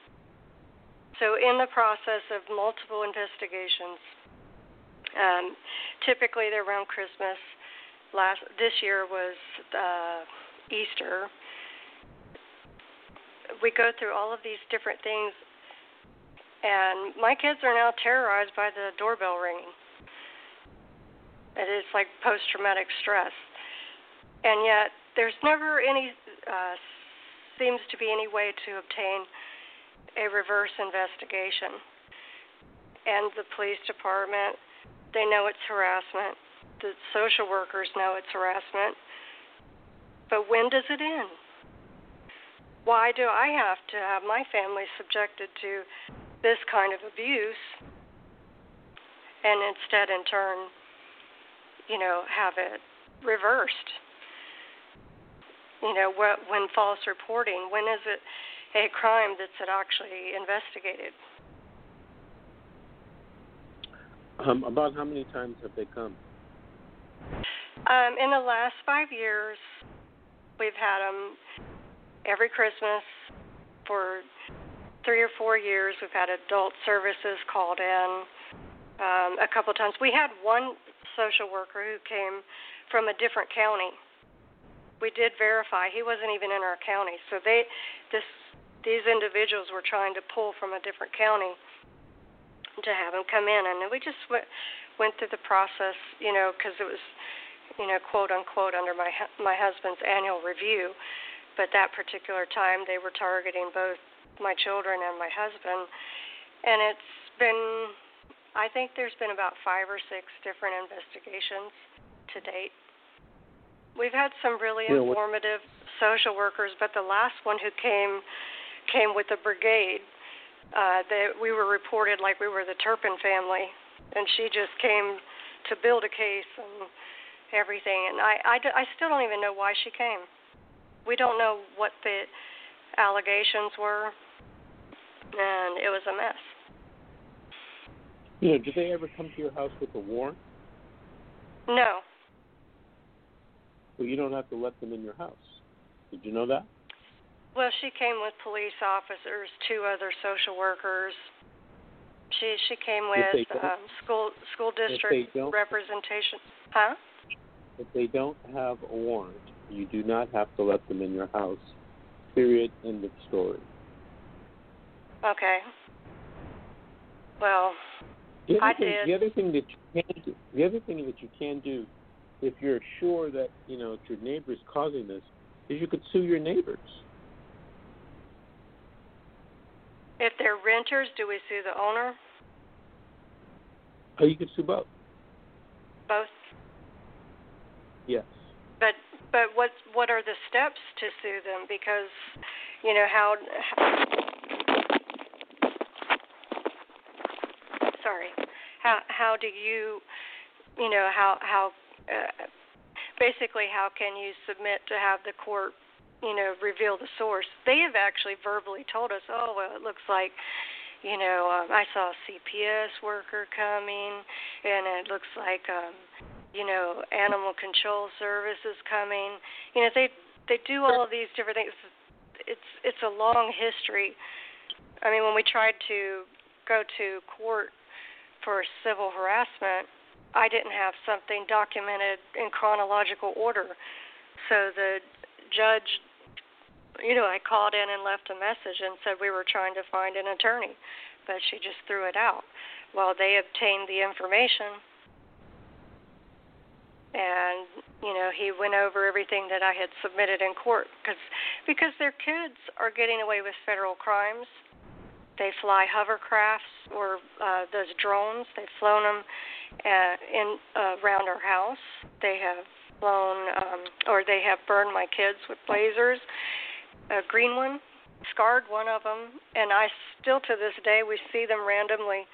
so in the process of multiple investigations, Um, typically, they're around Christmas. Last this year was uh, Easter. We go through all of these different things, and my kids are now terrorized by the doorbell ringing. It is like post-traumatic stress, and yet there's never any uh, seems to be any way to obtain a reverse investigation, and the police department. They know it's harassment. The social workers know it's harassment. But when does it end? Why do I have to have my family subjected to this kind of abuse and instead, in turn, you know, have it reversed? You know, when false reporting, when is it a crime that's actually investigated? Um, about how many times have they come? Um, in the last five years, we've had them every Christmas for three or four years. We've had adult services called in um, a couple times. We had one social worker who came from a different county. We did verify. He wasn't even in our county. So they, this, these individuals were trying to pull from a different county. to have them come in. And we just w- went through the process, you know, because it was, you know, quote, unquote, under my my husband's annual review. But that particular time they were targeting both my children and my husband. And it's been, I think there's been about five or six different investigations to date. We've had some really yeah, informative what? social workers, but the last one who came came with a brigade. Uh, they, we were reported like we were the Turpin family, and she just came to build a case and everything. And I, I, I still don't even know why she came. We don't know what the allegations were, and it was a mess. Yeah, did they ever come to your house with a warrant? No. Well, you don't have to let them in your house. Did you know that? Well, she came with police officers, two other social workers. She she came with um, school school district representation. Huh? If they don't have a warrant, you do not have to let them in your house. Period. End of story. Okay. Well, I thing, did. The other thing that you can do, the other thing that you can do, if you're sure that you know it's your neighbor's causing this, is you could sue your neighbors. If they're renters, do we sue the owner? Oh, you could sue both. Both? Yes. But but what what are the steps to sue them? Because you know how. how sorry. How how do you you know how how uh, basically how can you submit to have the court, you know, reveal the source? They have actually verbally told us, oh, well, it looks like, you know, um, I saw a C P S worker coming, and it looks like, um, you know, animal control services coming. You know, they they do all of these different things. It's it's a long history. I mean, when we tried to go to court for civil harassment, I didn't have something documented in chronological order. So the judge, you know, I called in and left a message and said we were trying to find an attorney, but she just threw it out. Well, they obtained the information, and, you know, he went over everything that I had submitted in court because because their kids are getting away with federal crimes. They fly hovercrafts or uh, those drones. They've flown them uh, in uh, around our house. They have blown, um, or they have burned my kids with lasers, a green one, scarred one of them, and I still to this day we see them randomly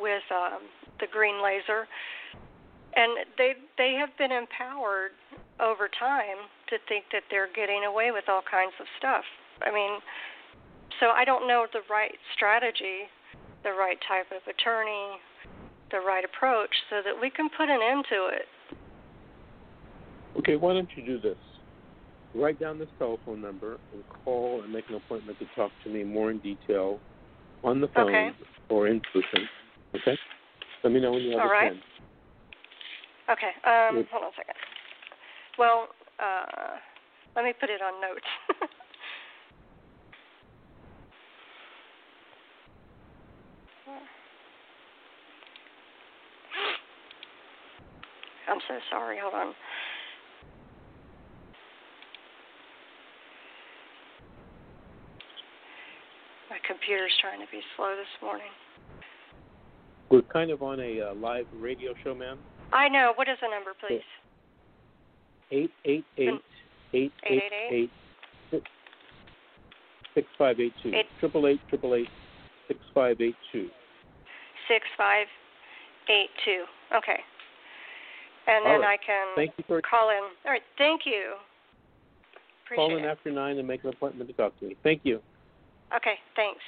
with um, the green laser, and they they have been empowered over time to think that they're getting away with all kinds of stuff. I mean, so I don't know the right strategy, the right type of attorney, the right approach so that we can put an end to it. Okay, why don't you do this? Write down this telephone number and call and make an appointment to talk to me more in detail on the phone okay. or in person. Okay? Let me know when you have All right. a chance. Okay. Um, yes. Hold on a second. Well, uh, let me put it on notes. I'm so sorry. Hold on. My computer's trying to be slow this morning. We're kind of on a uh, live radio show, ma'am. I know. What is the number, please? eight eight eight, eight eight eight, six five eight two. eight eight eight, eight eight eight, six five eight two. six five eight two. Okay. And then right. I can thank you for call in. All right. Thank you. Appreciate call in it. After nine and make an appointment to talk to me. Thank you. Okay, thanks.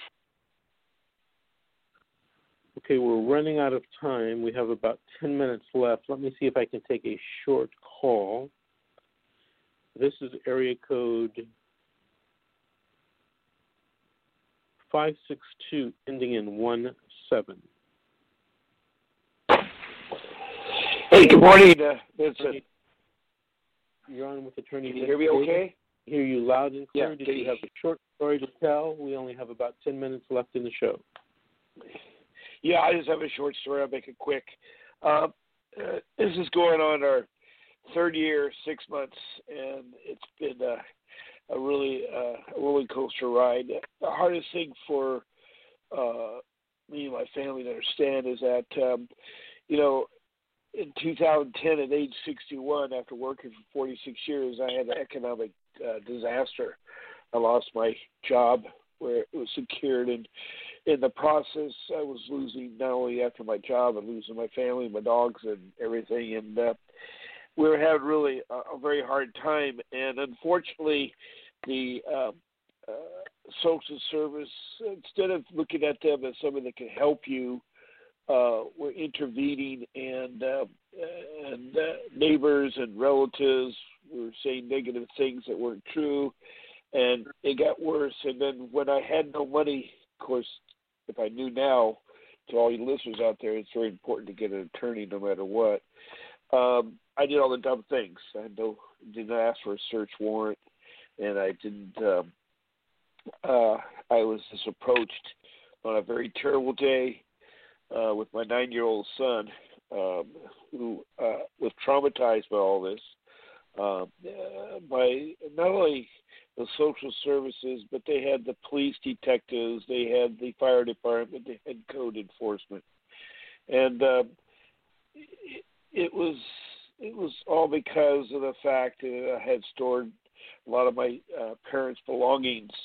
Okay, we're running out of time. We have about ten minutes left. Let me see if I can take a short call. This is area code five six two, ending in one seven. Hey, good morning, uh, Vincent. You're on with attorney. Can you hear me okay? Hear you loud and clear. Yeah, Did you have a short story to tell? We only have about ten minutes left in the show. Yeah, I just have a short story. I'll make it quick. Uh, uh, this is going on our third year, six months, and it's been a, a really uh, a roller coaster ride. The hardest thing for uh, me and my family to understand is that, um, you know, in two thousand ten, at age sixty-one, after working for forty-six years, I had an economic uh, disaster. I lost my job where it was secured, and in the process, I was losing not only after my job, but losing my family, my dogs, and everything. And uh, we were having really a, a very hard time. And unfortunately, the uh, uh, social service, instead of looking at them as someone that can help you, Uh, were intervening, and uh, and uh, neighbors and relatives were saying negative things that weren't true, and it got worse. And then when I had no money, of course, if I knew now, to all you listeners out there, it's very important to get an attorney no matter what. Um, I did all the dumb things. I had no, did not ask for a search warrant, and I didn't. Um, uh, I was just approached on a very terrible day. Uh, with my nine-year-old son, um, who uh, was traumatized by all this, um, uh, by not only the social services, but they had the police detectives, they had the fire department, they had code enforcement, and um, it, it was it was all because of the fact that I had stored a lot of my uh, parents' belongings.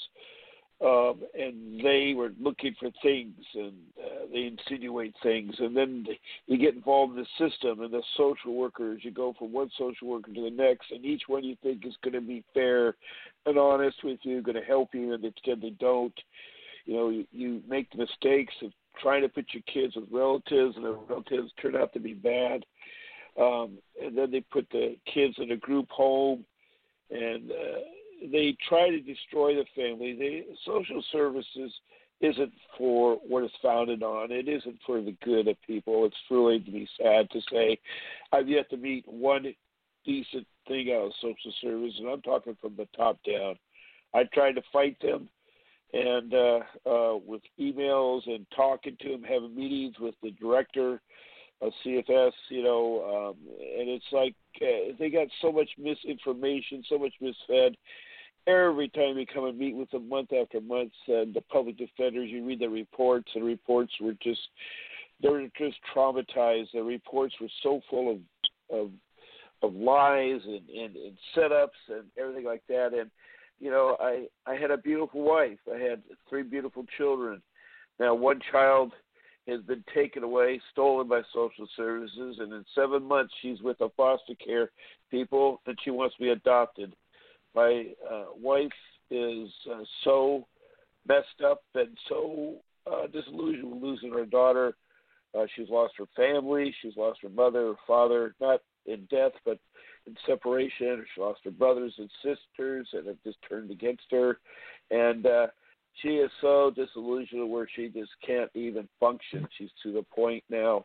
Um, and they were looking for things, and uh, they insinuate things, and then you get involved in the system and the social workers. You go from one social worker to the next, and each one you think is going to be fair and honest with you, going to help you, and instead they don't. You know, you, you make the mistakes of trying to put your kids with relatives, and the relatives turn out to be bad, um, and then they put the kids in a group home, and uh, they try to destroy the family. They, social services isn't for what it's founded on. It isn't for the good of people. It's really to be sad to say. I've yet to meet one decent thing out of social service, and I'm talking from the top down. I tried to fight them, and uh, uh, with emails and talking to them, having meetings with the director of C F S, you know, um, and it's like uh, they got so much misinformation, so much misfed. Every time you come and meet with them month after month, uh, the public defenders, you read the reports, and the reports were just, they were just traumatized. The reports were so full of of, of lies and, and, and setups and everything like that. And, you know, I, I had a beautiful wife. I had three beautiful children. Now, one child has been taken away, stolen by social services, and in seven months she's with a foster care people that she wants to be adopted. My uh, wife is uh, so messed up and so uh, disillusioned with losing her daughter. Uh, she's lost her family. She's lost her mother, her father, not in death, but in separation. She lost her brothers and sisters and have just turned against her. And, uh, she is so disillusioned where she just can't even function. She's to the point now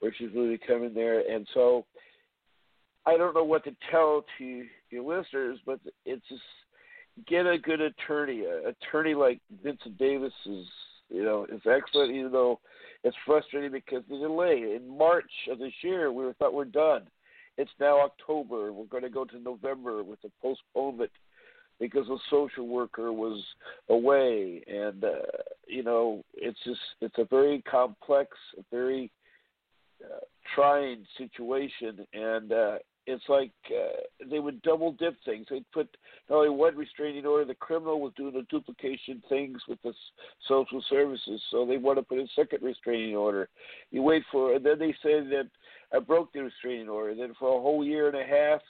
where she's really coming there. And so I don't know what to tell to your listeners, but it's just get a good attorney. An attorney like Vincent Davis is, you know, is excellent, even though it's frustrating because of the delay. In March of this year, we thought we're done. It's now October. We're going to go to November with a postponement, because a social worker was away, and uh, you know, it's just it's a very complex, very uh, trying situation, and uh, it's like uh, they would double dip things. They'd put not only one restraining order, the criminal was doing the duplication things with the social services, so they want to put a second restraining order. You wait for, and then they say that I broke the restraining order. Then for a whole year and a half,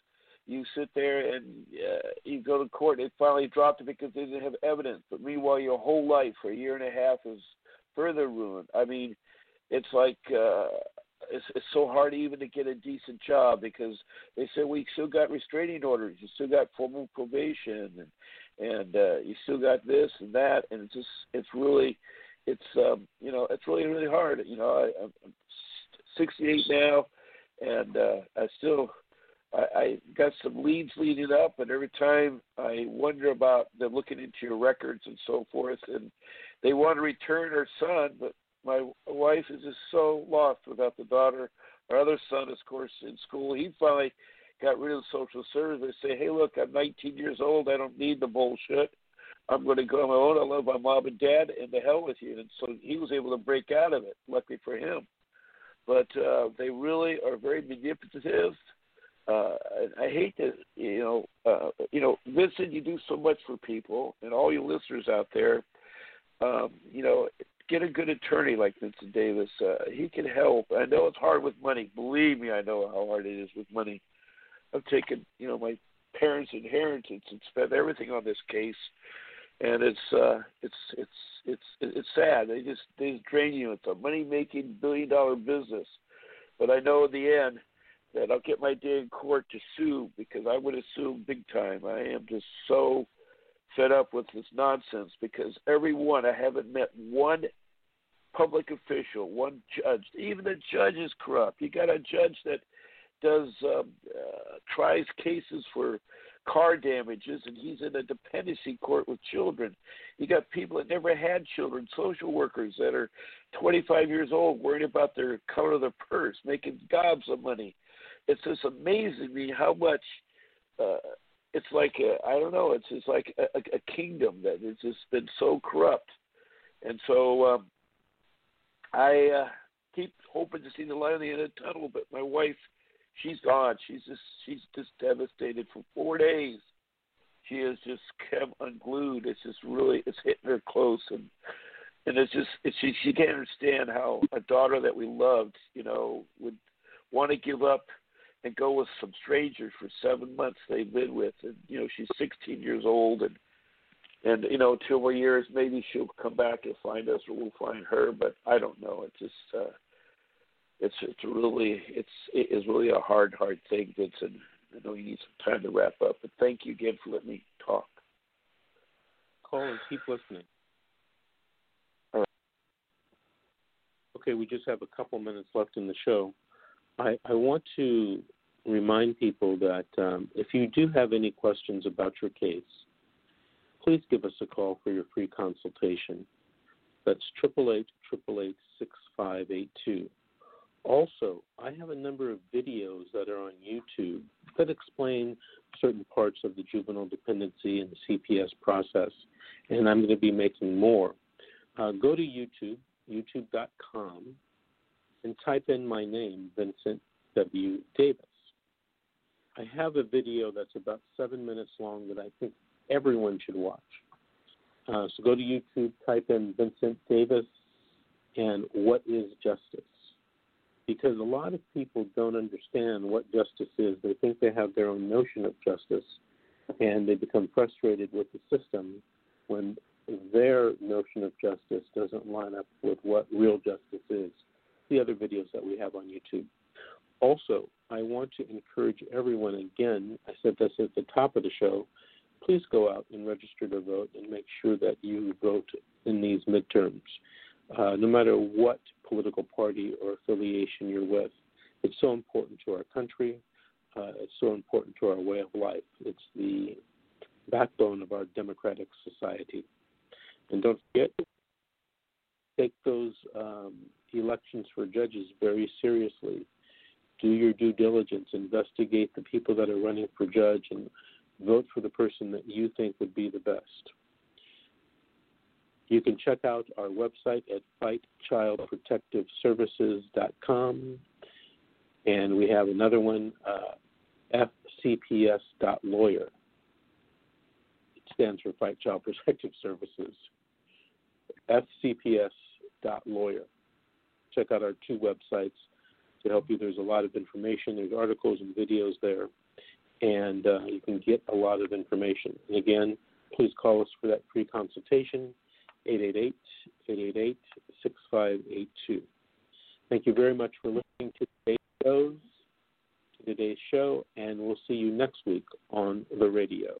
you sit there and uh, you go to court, and they finally dropped it because they didn't have evidence. But meanwhile, your whole life for a year and a half is further ruined. I mean, it's like uh, it's, it's so hard even to get a decent job because they say, we still got restraining orders. You still got formal probation, and, and uh, you still got this and that. And it's just, it's really, it's, um, you know, it's really, really hard. You know, I, I'm sixty-eight now, and uh, I still... I, I got some leads leading up, and every time I wonder about them looking into your records and so forth, and they want to return her son, but My wife is just so lost without the daughter. Our other son is, of course, in school. He finally got rid of social services. They say, hey, look, I'm nineteen years old. I don't need the bullshit. I'm going to go on my own. I love my mom and dad, and the hell with you. And so he was able to break out of it, luckily for him. But uh, they really are very manipulative. Uh, I hate to, you know, uh, you know, Vincent, you do so much for people, and all you listeners out there, um, you know, get a good attorney like Vincent Davis. Uh, he can help. I know it's hard with money. Believe me, I know how hard it is with money. I've taken, you know, my parents' inheritance and spent everything on this case, and it's uh, it's it's it's it's sad. They just they just drain you. It's a money-making billion-dollar business, but I know in the end that I'll get my day in court to sue, because I would assume big time. I am just so fed up with this nonsense, because everyone, I haven't met one public official, one judge. Even the judge is corrupt. You got a judge that does um, uh, tries cases for car damages, and he's in a dependency court with children. You got people that never had children, social workers that are twenty-five years old, worried about their color of their purse, making gobs of money. It's just amazing me how much uh, it's like a, I don't know. It's just like a, a, a kingdom that has just been so corrupt, and so um, I uh, keep hoping to see the light at the end of the tunnel. But my wife, she's gone. She's just she's just devastated for four days. She is just kept unglued. It's just really it's hitting her close, and and it's just it's, she she can't understand how a daughter that we loved, you know, would want to give up and go with some strangers for seven months they've been with. And, you know, she's sixteen years old, and, and you know, two more years, maybe she'll come back and find us, or we'll find her, but I don't know. It's just, uh, it's, it's really, it's, it is really a hard, hard thing, Vincent. I know you need some time to wrap up, but thank you again for letting me talk. Call and keep listening. All right. Okay, we just have a couple minutes left in the show. I, I want to remind people that um, if you do have any questions about your case, please give us a call for your free consultation. That's eight eight eight, eight eight eight, six five eight two. Also, I have a number of videos that are on YouTube that explain certain parts of the juvenile dependency and the C P S process, and I'm going to be making more. Uh, go to YouTube, youtube dot com. And type in my name, Vincent W. Davis. I have a video that's about seven minutes long that I think everyone should watch. Uh, so go to YouTube, type in Vincent Davis and what is justice. Because a lot of people don't understand what justice is. They think they have their own notion of justice, and they become frustrated with the system when their notion of justice doesn't line up with what real justice is. The other videos that we have on YouTube. Also, I want to encourage everyone again, I said this at the top of the show, please go out and register to vote and make sure that you vote in these midterms. Uh, no matter what political party or affiliation you're with, it's so important to our country. Uh, it's so important to our way of life. It's the backbone of our democratic society. And don't forget, take those um, elections for judges very seriously. Do your due diligence. Investigate the people that are running for judge and vote for the person that you think would be the best. You can check out our website at fight child protective services dot com. And we have another one, uh, f c p s dot lawyer. It stands for Fight Child Protective Services. f c p s dot lawyer. Check out our two websites to help you. There's a lot of information. There's articles and videos there, and uh, you can get a lot of information. And again, please call us for that free consultation, eight eight eight, eight eight eight, six five eight two. Thank you very much for listening to today's, shows, to today's show, and we'll see you next week on the radio.